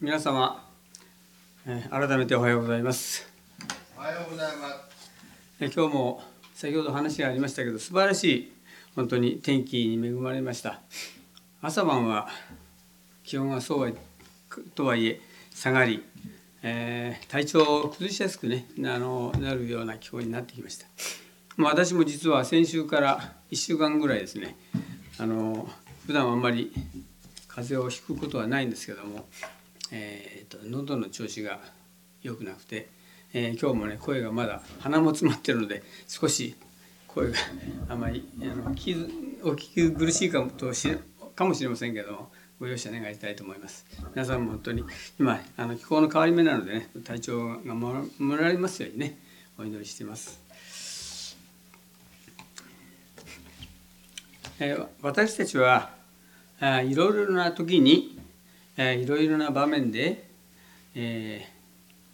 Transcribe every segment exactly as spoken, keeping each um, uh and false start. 皆様、改めておはようございます。おはようございます。今日も先ほど話がありましたけど、素晴らしい本当に天気に恵まれました。朝晩は気温がそうはとはいえ下がり、えー、体調を崩しやすくね、あのなるような気候になってきました。まあ、私も実は先週からいっしゅうかんぐらいですね、あの普段はあんまり風邪をひくことはないんですけども、えー、と喉の調子が良くなくて、えー、今日もね声がまだ鼻も詰まってるので少し声があまりあのお聞き苦しいかもとしかもしれませんけども、ご容赦願いたいと思います。皆さんも本当に今あの気候の変わり目なのでね、体調が守られますようにねお祈りしています。えー、私たちはいろいろな時にいろいろな場面で、え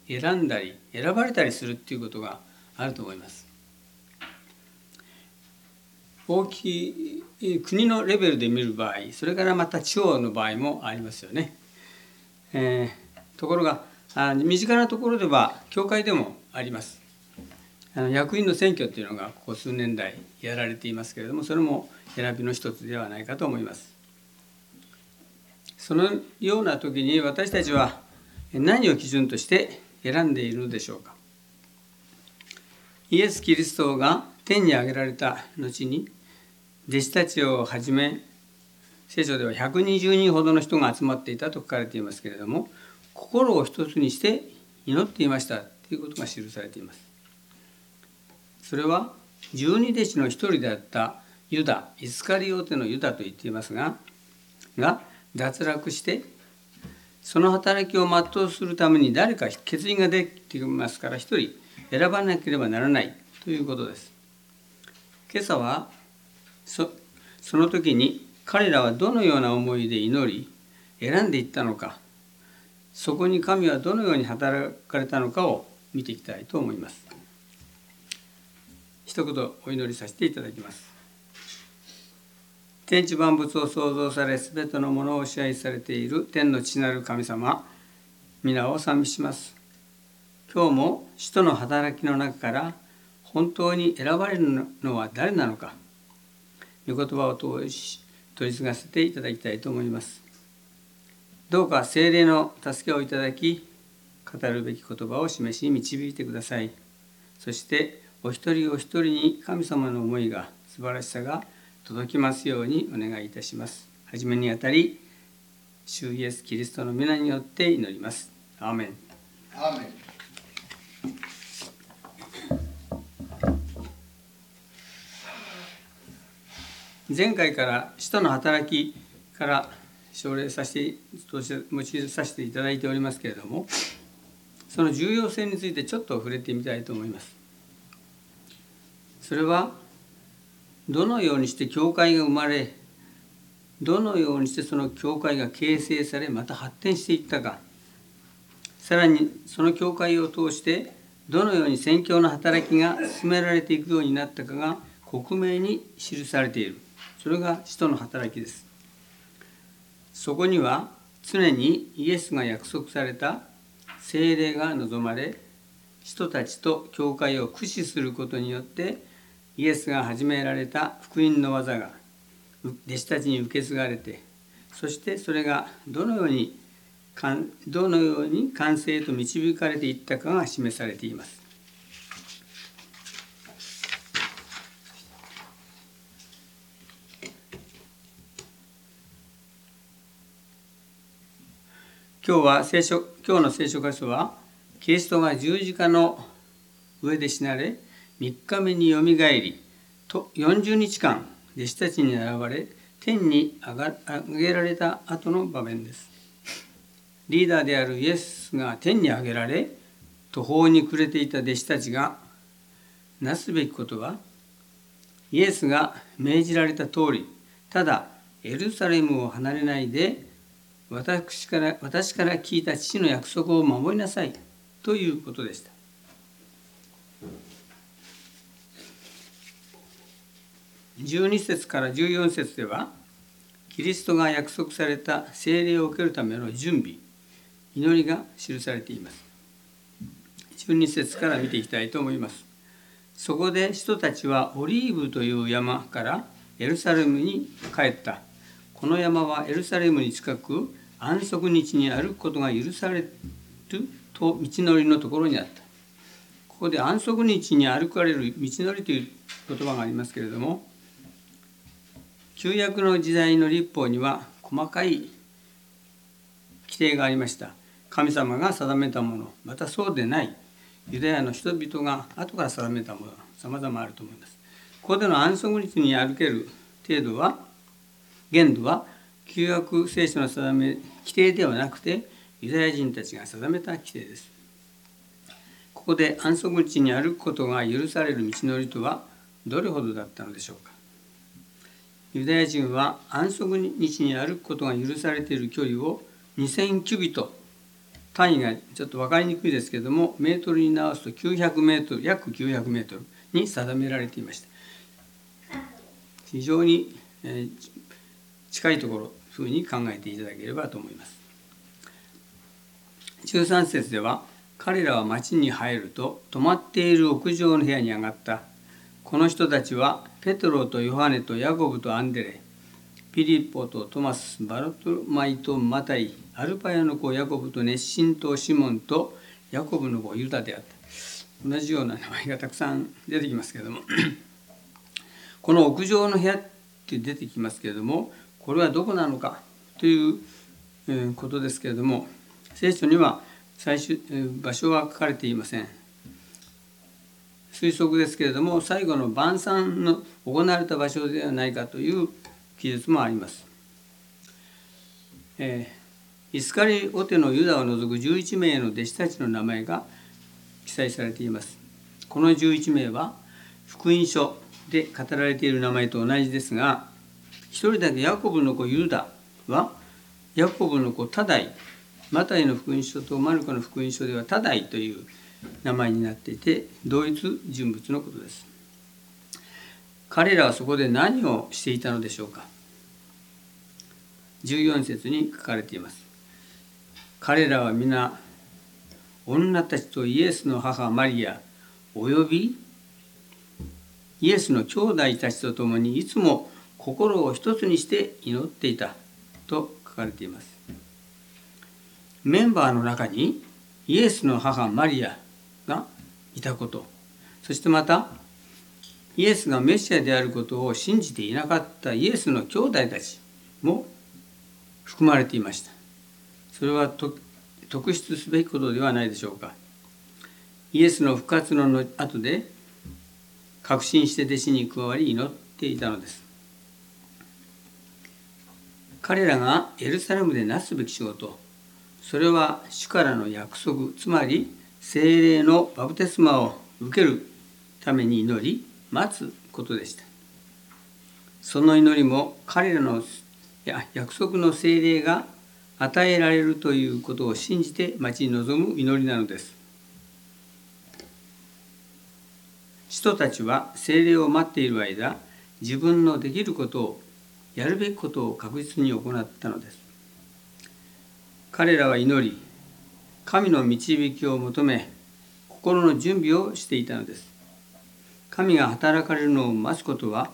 ー、選んだり選ばれたりするっていうことがあると思います。大きい国のレベルで見る場合、それからまた地方の場合もありますよね。えー、ところがあ身近なところでは教会でもあります。あの役員の選挙っていうのがここ数年代やられていますけれども、それも選びの一つではないかと思います。そのような時に私たちは何を基準として選んでいるのでしょうか。イエス・キリストが天に上げられた後に、弟子たちをはじめ聖書ではひゃくにじゅうにんほどの人が集まっていたと書かれていますけれども、心を一つにして祈っていましたということが記されています。それは十二弟子の一人であったユダ、イスカリオテのユダと言っていますがが脱落してその働きを全うするために誰か欠員ができていますから、一人選ばなければならないということです。今朝は そ, その時に彼らはどのような思いで祈り選んでいったのか、そこに神はどのように働かれたのかを見ていきたいと思います。一言お祈りさせていただきます。天地万物を創造され、すべてのものを支配されている天の父なる神様、皆を賛美します。今日も使徒の働きの中から、本当に選ばれるのは誰なのか、御言葉を通し取り継がせていただきたいと思います。どうか聖霊の助けをいただき、語るべき言葉を示し導いてください。そして、お一人お一人に神様の思いが、素晴らしさが、届きますようにお願いいたします。はじめにあたり、主イエス・キリストの皆によって祈ります。アーメン。アーメン。前回から使徒の働きから奨励させて用いさせていただいておりますけれども、その重要性についてちょっと触れてみたいと思います。それはどのようにして教会が生まれ、どのようにしてその教会が形成され、また発展していったか、さらにその教会を通してどのように宣教の働きが進められていくようになったかが克明に記されている。それが使徒の働きです。そこには常にイエスが約束された聖霊が望まれ、使徒たちと教会を駆使することによってイエスが始められた福音の技が弟子たちに受け継がれて、そしてそれがどのようにどのように完成へと導かれていったかが示されています。今日は聖書今日の聖書箇所は、キリストが十字架の上で死なれ、みっかめによみがえりとよんじゅうにちかん弟子たちに現れ、天に上げられた後の場面です。リーダーであるイエスが天に上げられ、途方に暮れていた弟子たちがなすべきことは、イエスが命じられた通り、ただエルサレムを離れないで私から私から聞いた父の約束を守りなさいということでした。じゅうにせつからじゅうよんせつでは、キリストが約束された聖霊を受けるための準備、祈りが記されています。じゅうに節から見ていきたいと思います。そこで人たちはオリーブという山からエルサレムに帰った。この山はエルサレムに近く、安息日に歩くことが許されると道のりのところにあった。ここで安息日に歩かれる道のりという言葉がありますけれども、旧約の時代の律法には細かい規定がありました。神様が定めたもの、またそうでないユダヤの人々が後から定めたもの、様々あると思います。ここでの安息日に歩ける程度は、限度は旧約聖書の定め規定ではなくて、ユダヤ人たちが定めた規定です。ここで安息日に歩くことが許される道のりとはどれほどだったのでしょうか。ユダヤ人は安息日に歩くことが許されている距離をにせんキュビト、単位がちょっと分かりにくいですけれども、メートルに直すときゅうひゃくメートル、約きゅうひゃくメートルに定められていました。非常に近いところふうに考えていただければと思います。じゅうさん節では、彼らは町に入ると泊まっている屋上の部屋に上がった。この人たちはペトロとヨハネとヤコブとアンデレ、ピリポとトマス、バルトマイとマタイ、アルパヤの子ヤコブと熱心とシモンとヤコブの子ユダであった。同じような名前がたくさん出てきますけれども、この屋上の部屋って出てきますけれども、これはどこなのかということですけれども、聖書には最終場所は書かれていません。推測ですけれども、最後の晩餐の行われた場所ではないかという記述もあります。えー、イスカリオテのユダを除くじゅういち名の弟子たちの名前が記載されています。このじゅういち名は福音書で語られている名前と同じですが、一人だけヤコブの子ユダはヤコブの子タダイ、マタイの福音書とマルコの福音書ではタダイという名前になっていて、同一人物のことです。彼らはそこで何をしていたのでしょうか。じゅうよん節に書かれています。彼らは皆、女たちとイエスの母マリア、およびイエスの兄弟たちと共にいつも心を一つにして祈っていたと書かれています。メンバーの中にイエスの母マリアがいたこと、そしてまたイエスがメシアであることを信じていなかったイエスの兄弟たちも含まれていました。それはと特筆すべきことではないでしょうか。イエスの復活の後で確信して弟子に加わり祈っていたのです。彼らがエルサレムでなすべき仕事、それは主からの約束、つまり聖霊のバプテスマを受けるために祈り、待つことでした。その祈りも彼らの約束の聖霊が与えられるということを信じて待ち望む祈りなのです。人たちは聖霊を待っている間、自分のできることを、やるべきことを確実に行ったのです。彼らは祈り、神の導きを求め、心の準備をしていたのです。神が働かれるのを待つことは、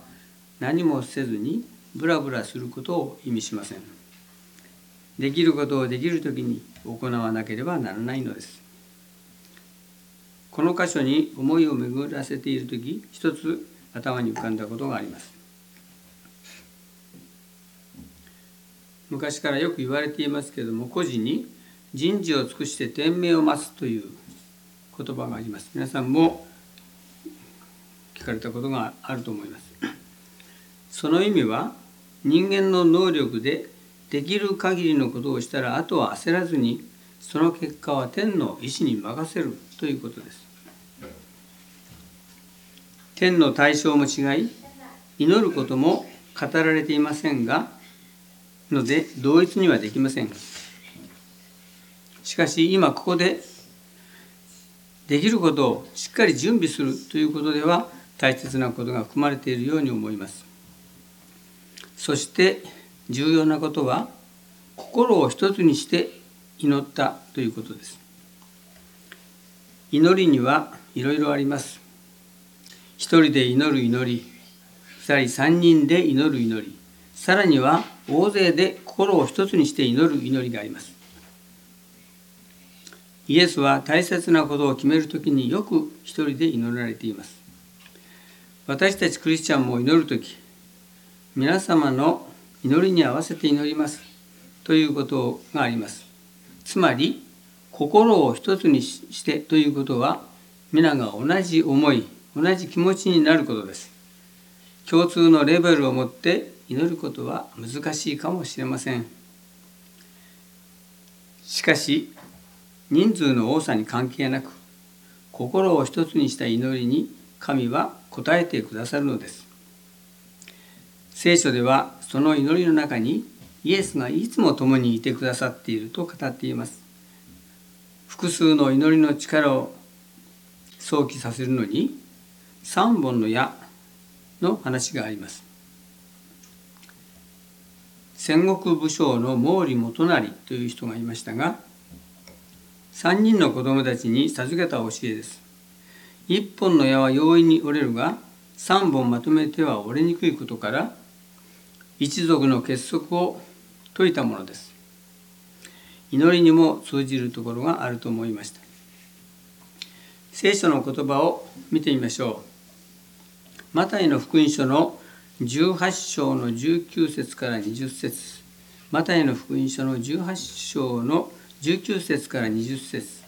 何もせずにブラブラすることを意味しません。できることをできるときに行わなければならないのです。この箇所に思いを巡らせているとき、一つ頭に浮かんだことがあります。昔からよく言われていますけれども、個人に人事を尽くして天命を待つという言葉があります。皆さんも聞かれたことがあると思います。その意味は、人間の能力でできる限りのことをしたら、あとは焦らずに、その結果は天の意志に任せるということです。天の対象も違い、祈ることも語られていませんが、ので同一にはできません。しかし今ここでできることをしっかり準備するということでは大切なことが含まれているように思います。そして重要なことは、心を一つにして祈ったということです。祈りにはいろいろあります。一人で祈る祈り、二人三人で祈る祈り、さらには大勢で心を一つにして祈る祈りがあります。イエスは大切なことを決めるときによく一人で祈られています。私たちクリスチャンも祈るとき、皆様の祈りに合わせて祈りますということがあります。つまり、心を一つにしてということは、皆が同じ思い、同じ気持ちになることです。共通のレベルを持って祈ることは難しいかもしれません。しかし、人数の多さに関係なく、心を一つにした祈りに神は応えてくださるのです。聖書ではその祈りの中にイエスがいつも共にいてくださっていると語っています。複数の祈りの力を想起させるのにさんぼんの矢の話があります。戦国武将の毛利元就という人がいましたが、さんにんの子供たちに授けた教えです。いっぽんの矢は容易に折れるが、さんぼんまとめては折れにくいことから、一族の結束を説いたものです。祈りにも通じるところがあると思いました。聖書の言葉を見てみましょう。マタイの福音書のじゅうはっしょうのじゅうきゅうせつからにじゅっせつ、マタイの福音書のじゅうはっしょうのじゅうきゅうせつからにじゅっせつ、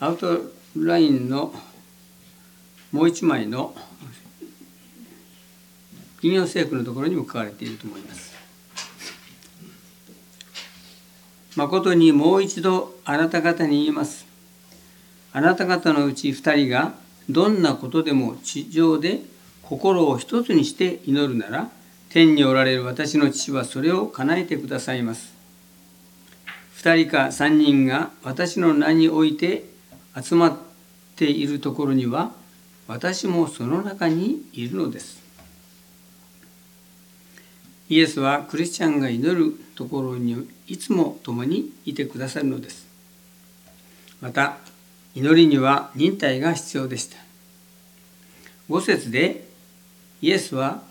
アウトラインのもう一枚の引用聖句のところにも書かれていると思います。誠にもう一度あなた方に言います。あなた方のうち二人がどんなことでも地上で心を一つにして祈るなら、天におられる私の父はそれを叶えてくださいます。二人か三人が私の名において集まっているところには、私もその中にいるのです。イエスはクリスチャンが祈るところにいつも共にいてくださるのです。また、祈りには忍耐が必要でした。五節でイエスは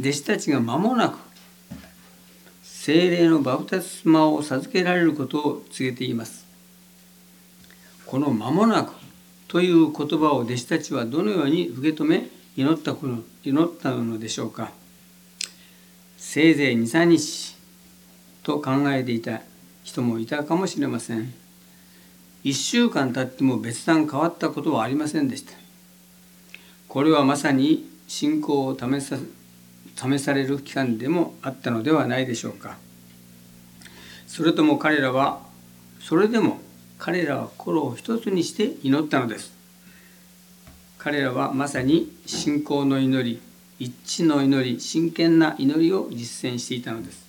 弟子たちが間もなく聖霊のバプテスマを授けられることを告げています。この間もなくという言葉を弟子たちはどのように受け止め祈ったのでしょうか。せいぜいに、みっかと考えていた人もいたかもしれません。いっしゅうかん経っても別段変わったことはありませんでした。これはまさに信仰を試さ、試される期間でもあったのではないでしょうか。それとも彼らは、それでも彼らは心を一つにして祈ったのです。彼らはまさに信仰の祈り、一致の祈り、真剣な祈りを実践していたのです。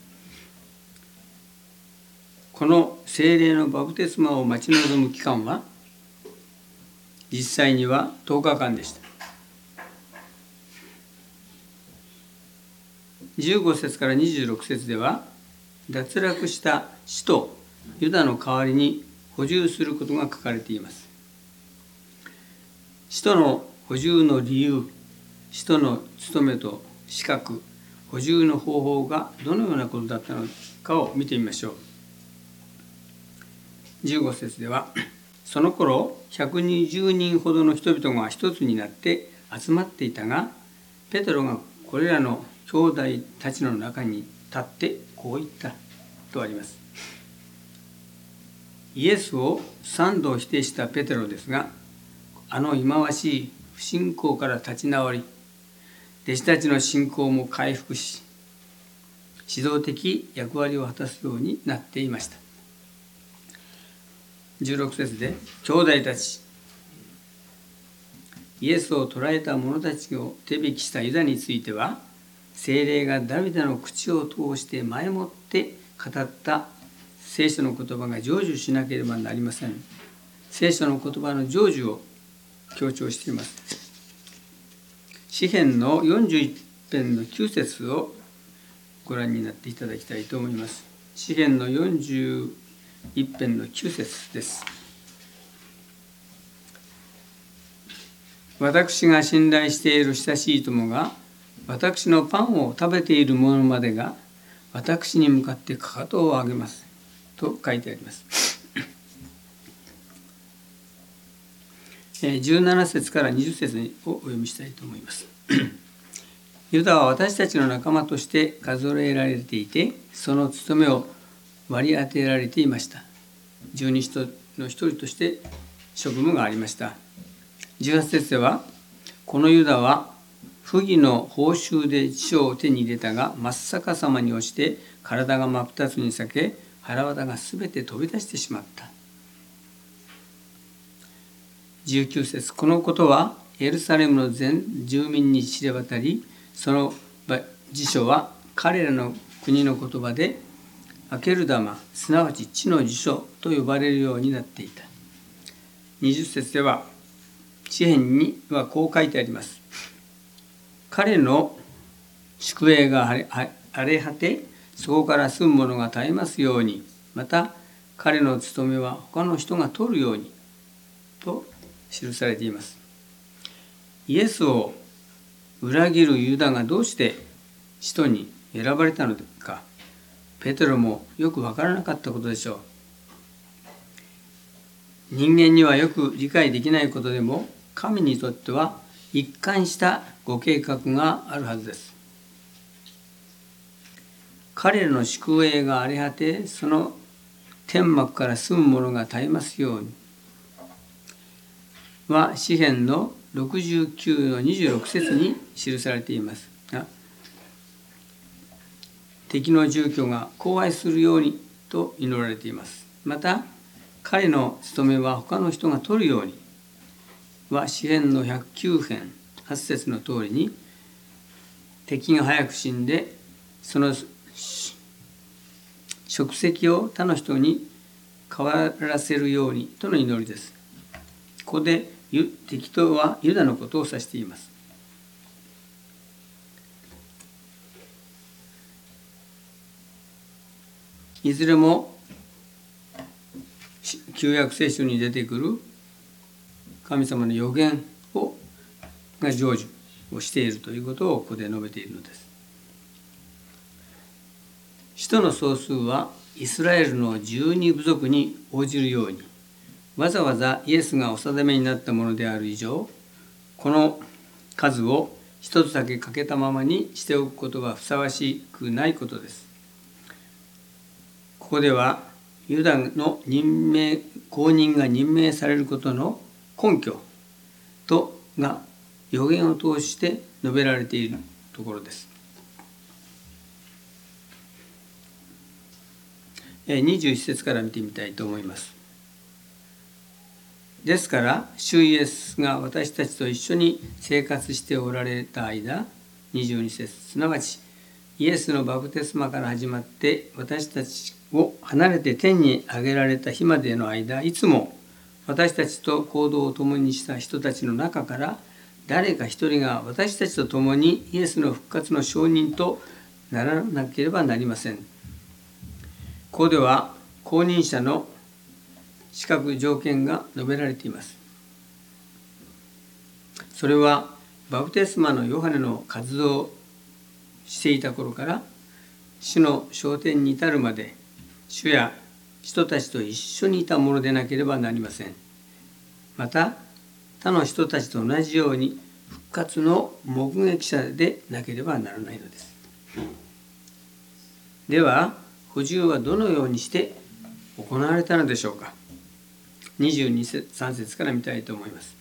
この聖霊のバプテスマを待ち望む期間は、実際にはとおかかんでした。じゅうごせつからにじゅうろくせつでは、脱落した使徒ユダの代わりに補充することが書かれています。使徒の補充の理由、使徒の務めと資格、補充の方法がどのようなことだったのかを見てみましょう。じゅうごせつでは、その頃ひゃくにじゅうにんほどの人々が一つになって集まっていたが、ペテロがこれらの兄弟たちの中に立ってこう言ったとあります。イエスを三度否定したペテロですが、あの忌まわしい不信仰から立ち直り、弟子たちの信仰も回復し、指導的役割を果たすようになっていました。じゅうろくせつで、兄弟たち、イエスを捕らえた者たちを手引きしたユダについては、聖霊がダビデの口を通して前もって語った聖書の言葉が成就しなければなりません。聖書の言葉の成就を強調しています。詩編のよんじゅういっぺんのきゅうせつをご覧になっていただきたいと思います。詩編の よんじゅういっ一編の九節です。私が信頼している親しい友が私のパンを食べている者までが私に向かってかかとを上げますと書いてあります。じゅうなな節からにじゅう節をお読みしたいと思います。ユダは私たちの仲間として数えられていて、その務めを割り当てられていました。十二使徒の一人として職務がありました。じゅうはち節では、このユダは不義の報酬で辞書を手に入れたが、真っ逆さまに落ちて体が真っ二つに裂け、腹綿がすべて飛び出してしまった。じゅうきゅう節、このことはエルサレムの全住民に知れ渡り、その辞書は彼らの国の言葉でアケルダマ、すなわち地の辞書と呼ばれるようになっていた。にじゅう節では、詩編にはこう書いてあります。彼の宿営が荒れ果て、そこから住む者が絶えますように、また彼の務めは他の人が取るようにと記されています。イエスを裏切るユダがどうして使徒に選ばれたのか、ペテロもよく分からなかったことでしょう。人間にはよく理解できないことでも、神にとっては一貫したご計画があるはずです。彼らの宿営が荒れ果て、その天幕から住む者が絶えますようには詩編のろくじゅうきゅうのにじゅうろく節に記されていますが、敵の住居が荒廃するようにと祈られています。また彼の務めは他の人が取るようには詩編のひゃくきゅう編はち節の通りに、敵が早く死んでその職責を他の人に変わらせるようにとの祈りです。ここで敵とはユダのことを指しています。いずれも旧約聖書に出てくる神様の予言をが成就をしているということをここで述べているのです。使徒の総数はイスラエルのじゅうに部族に応じるようにわざわざイエスがお定めになったものである以上、この数を一つだけ欠けたままにしておくことはふさわしくないことです。ここではユダの任命公認が任命されることの根拠とが予言を通して述べられているところです。にじゅういち節から見てみたいと思います。ですから、主イエスが私たちと一緒に生活しておられた間、にじゅうに節、すなわちイエスのバプテスマから始まって、私たちを離れて天に上げられた日までの間、いつも私たちと行動を共にした人たちの中から、誰か一人が私たちと共にイエスの復活の証人とならなければなりません。ここでは、公認者の資格条件が述べられています。それはバプテスマのヨハネの活動をしていた頃から主の昇天に至るまで、主や人たちと一緒にいたものでなければなりません。また他の人たちと同じように復活の目撃者でなければならないのです。では補充はどのようにして行われたのでしょうか。にじゅうに節、さん節から見たいと思います。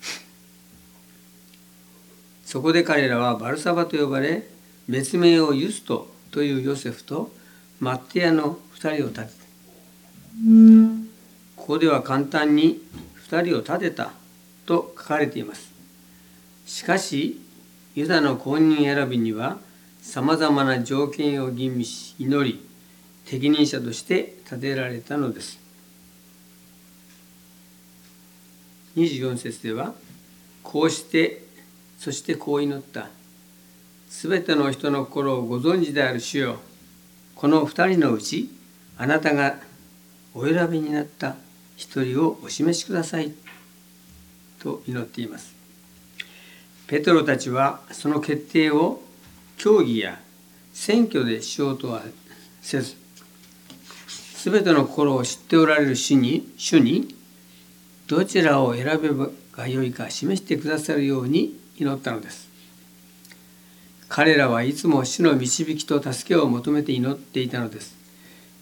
そこで彼らはバルサバと呼ばれ、別名をユストというヨセフとマッテアのふたりを立てた。ここでは簡単にふたりを立てたと書かれています。しかしユダの公認選びにはさまざまな条件を吟味し祈り、適任者として立てられたのです。にじゅうよん節では、こうして、そしてこう祈った。すべての人の心をご存知である主よ、この二人のうち、あなたがお選びになった一人をお示しくださいと祈っています。ペトロたちはその決定を教義や選挙でしようとはせず、すべての心を知っておられる主に、主にどちらを選べばよいか示してくださるように祈ったのです。彼らはいつも主の導きと助けを求めて祈っていたのです。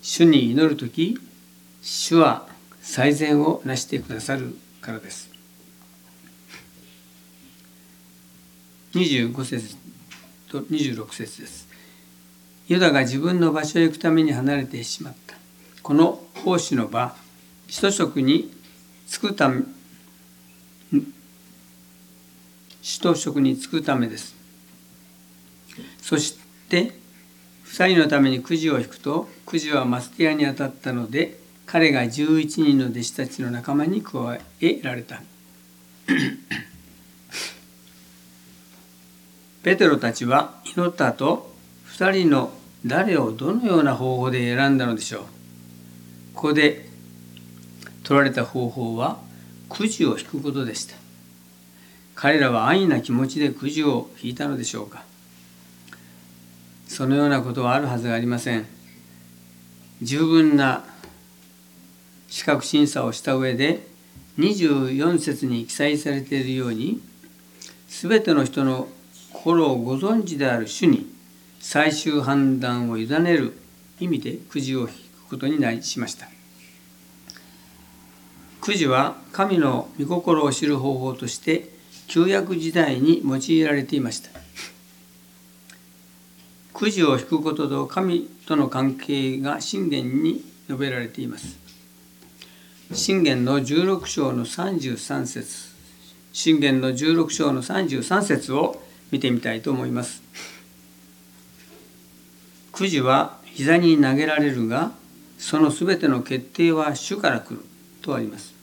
主に祈るとき、主は最善をなしてくださるからです。にじゅうごせつとにじゅうろくせつです。ユダが自分の場所へ行くために離れてしまった。この奉仕の場、使徒職に就くため、使徒職に就くためです。そしてふたりのためにくじを引くと、くじはマスティアに当たったので、彼がじゅういちにんの弟子たちの仲間に加えられた。ペテロたちは祈った後、ふたりの誰をどのような方法で選んだのでしょう。ここで取られた方法はくじを引くことでした。彼らは安易な気持ちでくじを引いたのでしょうか。そのようなことはあるはずがありません。十分な資格審査をした上で、にじゅうよんせつに記載されているように、すべての人の心をご存知である主に最終判断を委ねる意味でくじを引くことになりしました。くじは神の御心を知る方法として旧約時代に用いられていました。くじを引くことと神との関係が箴言に述べられています。箴言のじゅうろく章のさんじゅうさん節、箴言のじゅうろく章のさんじゅうさん節を見てみたいと思います。くじは膝に投げられるが、そのすべての決定は主から来るとあります。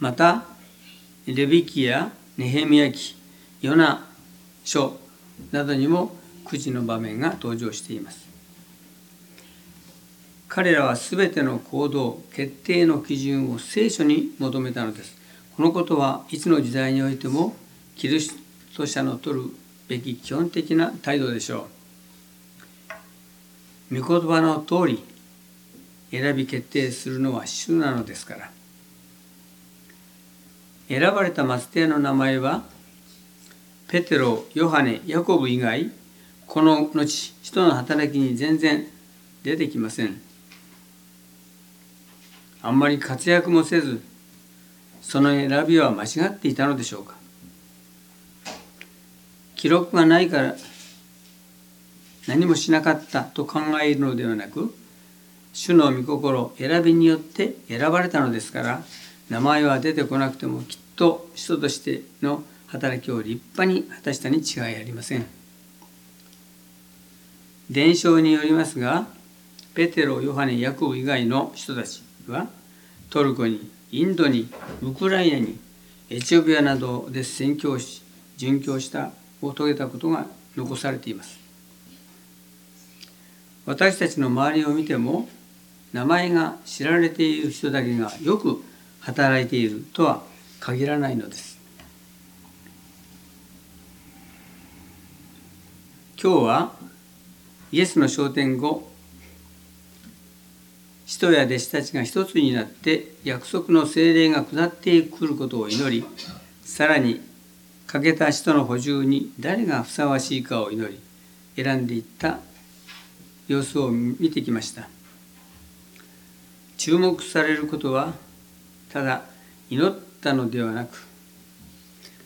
また、レビ記やネヘミヤ記、ヨナ書などにもくじの場面が登場しています。彼らはすべての行動、決定の基準を聖書に求めたのです。このことはいつの時代においてもキリスト者の取るべき基本的な態度でしょう。御言葉の通り選び決定するのは主なのですから。選ばれたマステアの名前はペテロ、ヨハネ、ヤコブ以外、この後、使徒の働きに全然出てきません。あんまり活躍もせず、その選びは間違っていたのでしょうか。記録がないから何もしなかったと考えるのではなく、主の御心、選びによって選ばれたのですから、名前は出てこなくてもきっと使徒としての働きを立派に果たしたに違いありません。伝承によりますが、ペテロ、ヨハネ、ヤコブ以外の人たちは、トルコに、インドに、ウクライナに、エチオピアなどで宣教し、殉教したを遂げたことが残されています。私たちの周りを見ても、名前が知られている人だけがよく働いているとは限らないのです。今日は、イエスの昇天後、使徒や弟子たちが一つになって約束の聖霊が下ってくることを祈り、さらに欠けた使徒の補充に誰がふさわしいかを祈り、選んでいった様子を見てきました。注目されることは、ただ祈ったのではなく、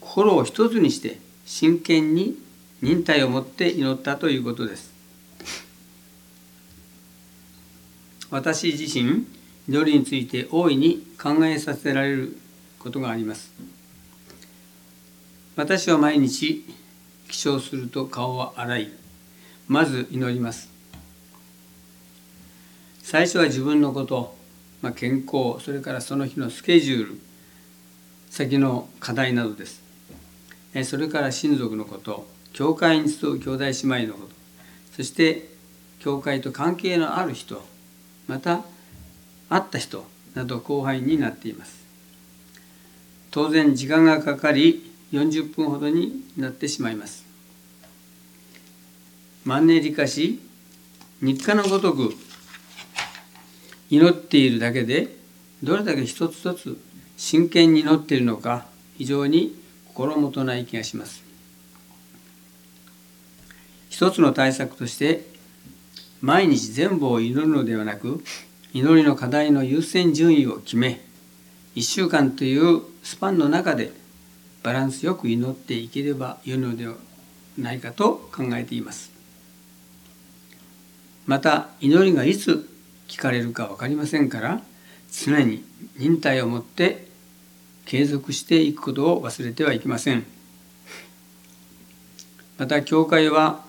心を一つにして真剣に忍耐を持って祈ったということです。私自身、祈りについて大いに考えさせられることがあります。私は毎日、起床すると顔は洗い、まず祈ります。最初は自分のこと、まあ、健康、それからその日のスケジュール、先の課題などです。それから親族のこと、教会に集う兄弟姉妹のこと、そして教会と関係のある人、また会った人など広範囲になっています。当然時間がかかりよんじゅっぷんほどになってしまいます。マンネリ化し日課のごとく祈っているだけで、どれだけ一つ一つ真剣に祈っているのか、非常に心もとない気がします。一つの対策として、毎日全部を祈るのではなく、祈りの課題の優先順位を決め、いっしゅうかんというスパンの中でバランスよく祈っていければよいのではないかと考えています。また祈りがいつ聞かれるか分かりませんから、常に忍耐を持って継続していくことを忘れてはいけません。また教会は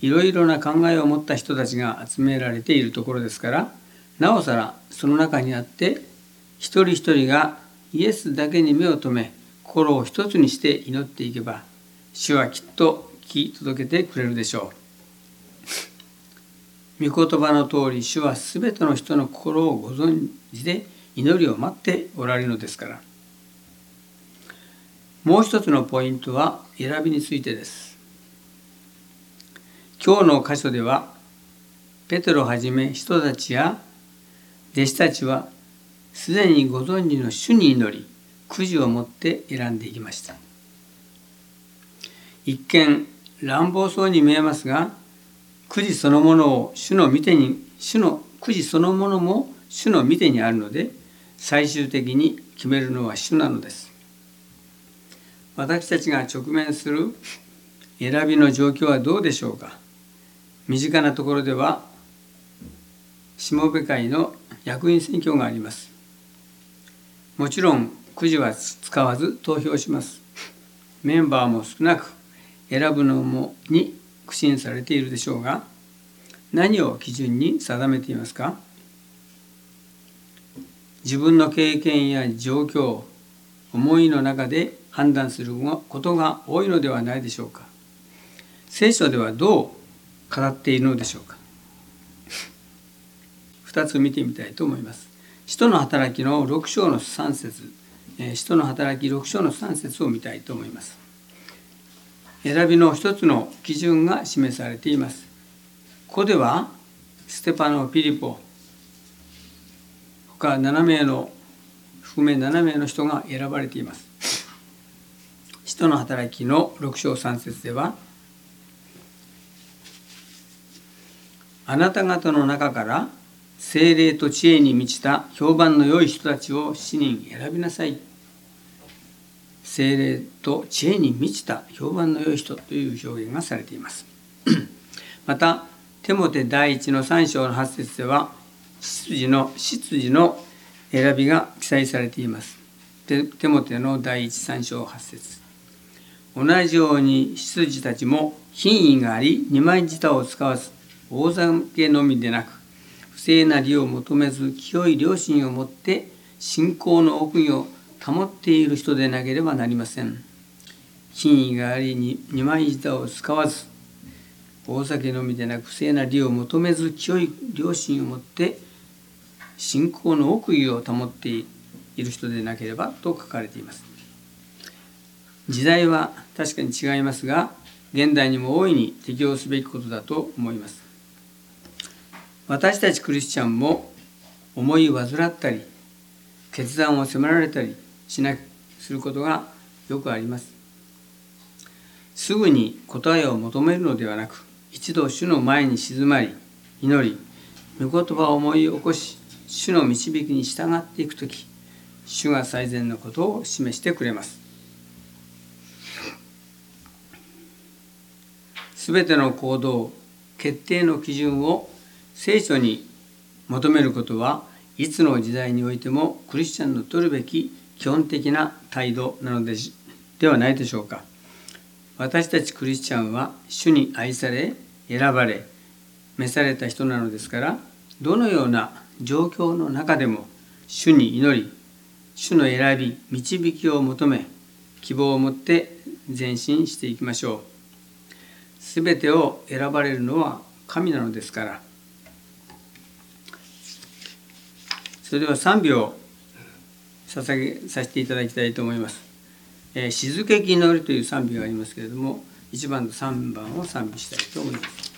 いろいろな考えを持った人たちが集められているところですから、なおさらその中にあって一人一人がイエスだけに目を留め、心を一つにして祈っていけば、主はきっと聞き届けてくれるでしょう。御言葉の通り、主はすべての人の心をご存知で祈りを待っておられるのですから。もう一つのポイントは選びについてです。今日の箇所ではペテロをはじめ人たちや弟子たちはすでにご存知の主に祈り、くじを持って選んでいきました。一見乱暴そうに見えますが、くじそのものを主の御手に、主のくじそのものも主の御手にあるので、最終的に決めるのは主なのです。私たちが直面する選びの状況はどうでしょうか。身近なところではしもべ会の役員選挙があります。もちろんくじは使わず投票します。メンバーも少なく、選ぶのもに苦心されているでしょうが、何を基準に定めていますか。自分の経験や状況、思いの中で判断することが多いのではないでしょうか。聖書ではどう語っているのでしょうか。ふたつ見てみたいと思います。使徒の働きのろく章のさん節、使徒の働きろく章のさん節を見たいと思います。選びの一つの基準が示されています。ここではステパノ、ピリポ、他なな名の含めなな名の人が選ばれています。使徒の働きのろく章さん節では、あなた方の中から精霊と知恵に満ちた評判の良い人たちをしちにん選びなさい。精霊と知恵に満ちた評判の良い人という表現がされています。またテモテ第一のさん章のはち節では、執事の執事の選びが記載されています。テモテの第一さん章はち節。同じように執事たちも品位があり、二枚舌を使わず、大酒のみでなく、不正な利を求めず、清い良心を持って信仰の奥義を保っている人でなければなりません。品位がありに二枚舌を使わず、大酒のみでなく、不正な利を求めず、清い良心を持って信仰の奥義を保っている人でなければと書かれています。時代は確かに違いますが、現代にも大いに適用すべきことだと思います。私たちクリスチャンも思い患ったり、決断を迫られたりしなくすることがよくあります。すぐに答えを求めるのではなく、一度主の前に静まり、祈り、御言葉を思い起こし、主の導きに従っていくとき、主が最善のことを示してくれます。すべての行動、決定の基準を聖書に求めることは、いつの時代においてもクリスチャンの取るべき基本的な態度なの で, ではないでしょうか。私たちクリスチャンは主に愛され、選ばれ、召された人なのですから、どのような状況の中でも主に祈り、主の選び、導きを求め、希望を持って前進していきましょう。すべてを選ばれるのは神なのですから。それでは賛美を捧げさせていただきたいと思います。えー、静けき祈りという賛美がありますけれども、いちばんとさんばんを賛美したいと思います。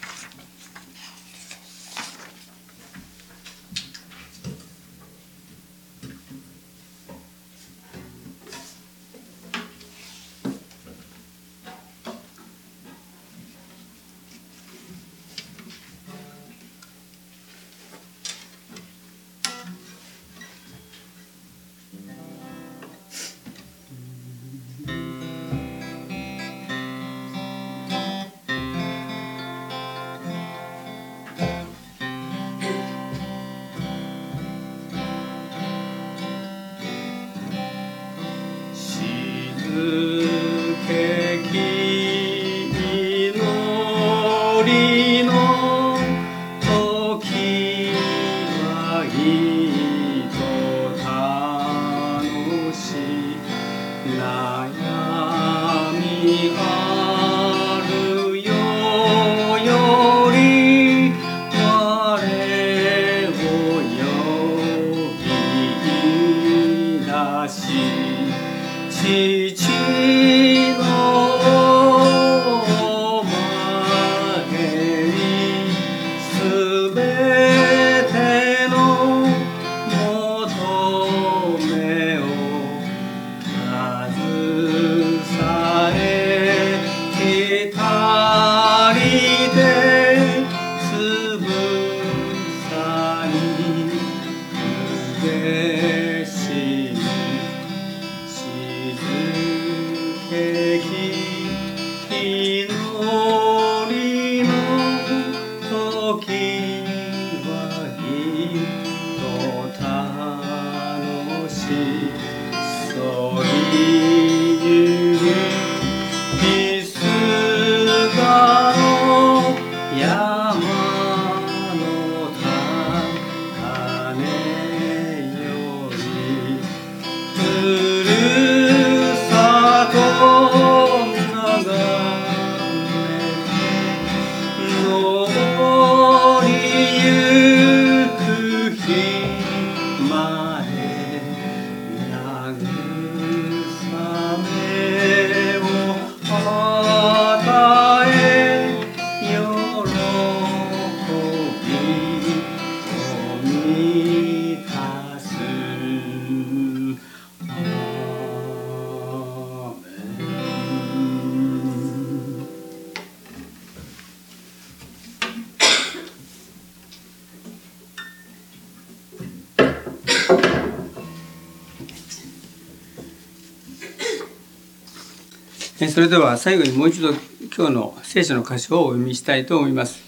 それでは最後にもう一度今日の聖書の箇所をお読みしたいと思います。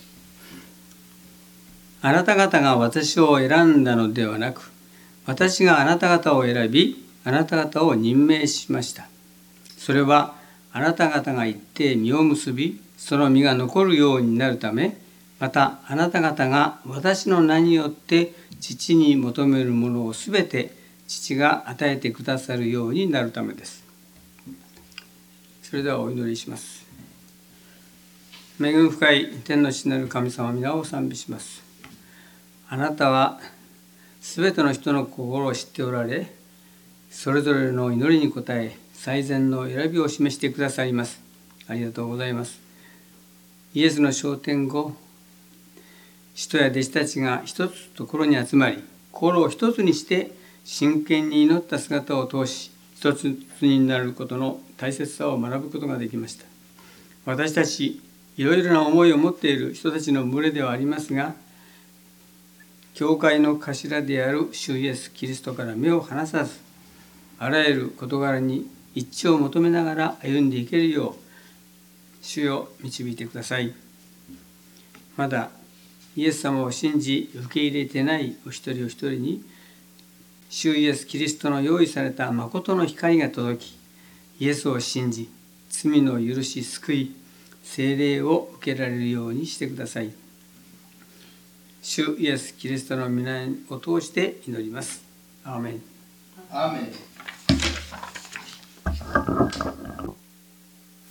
あなた方が私を選んだのではなく、私があなた方を選び、あなた方を任命しました。それはあなた方が行って実を結び、その実が残るようになるため、またあなた方が私の名によって父に求めるものをすべて父が与えてくださるようになるためです。それではお祈りします。恵み深い天の父なる神様、皆を賛美します。あなたはすべての人の心を知っておられ、それぞれの祈りに応え、最善の選びを示してくださいます。ありがとうございます。イエスの昇天後、使徒や弟子たちが一つところに集まり、心を一つにして真剣に祈った姿を通し、一つになることの大切さを学ぶことができました。私たちいろいろな思いを持っている人たちの群れではありますが、教会の頭である主イエス・キリストから目を離さず、あらゆる事柄に一致を求めながら歩んでいけるよう、主よ導いてください。まだイエス様を信じ受け入れてないお一人お一人に、主イエス・キリストの用意された誠の光が届き、イエスを信じ、罪の許し、救い、聖霊を受けられるようにしてください。主イエス・キリストの皆を通して祈ります。アーメン。アーメン。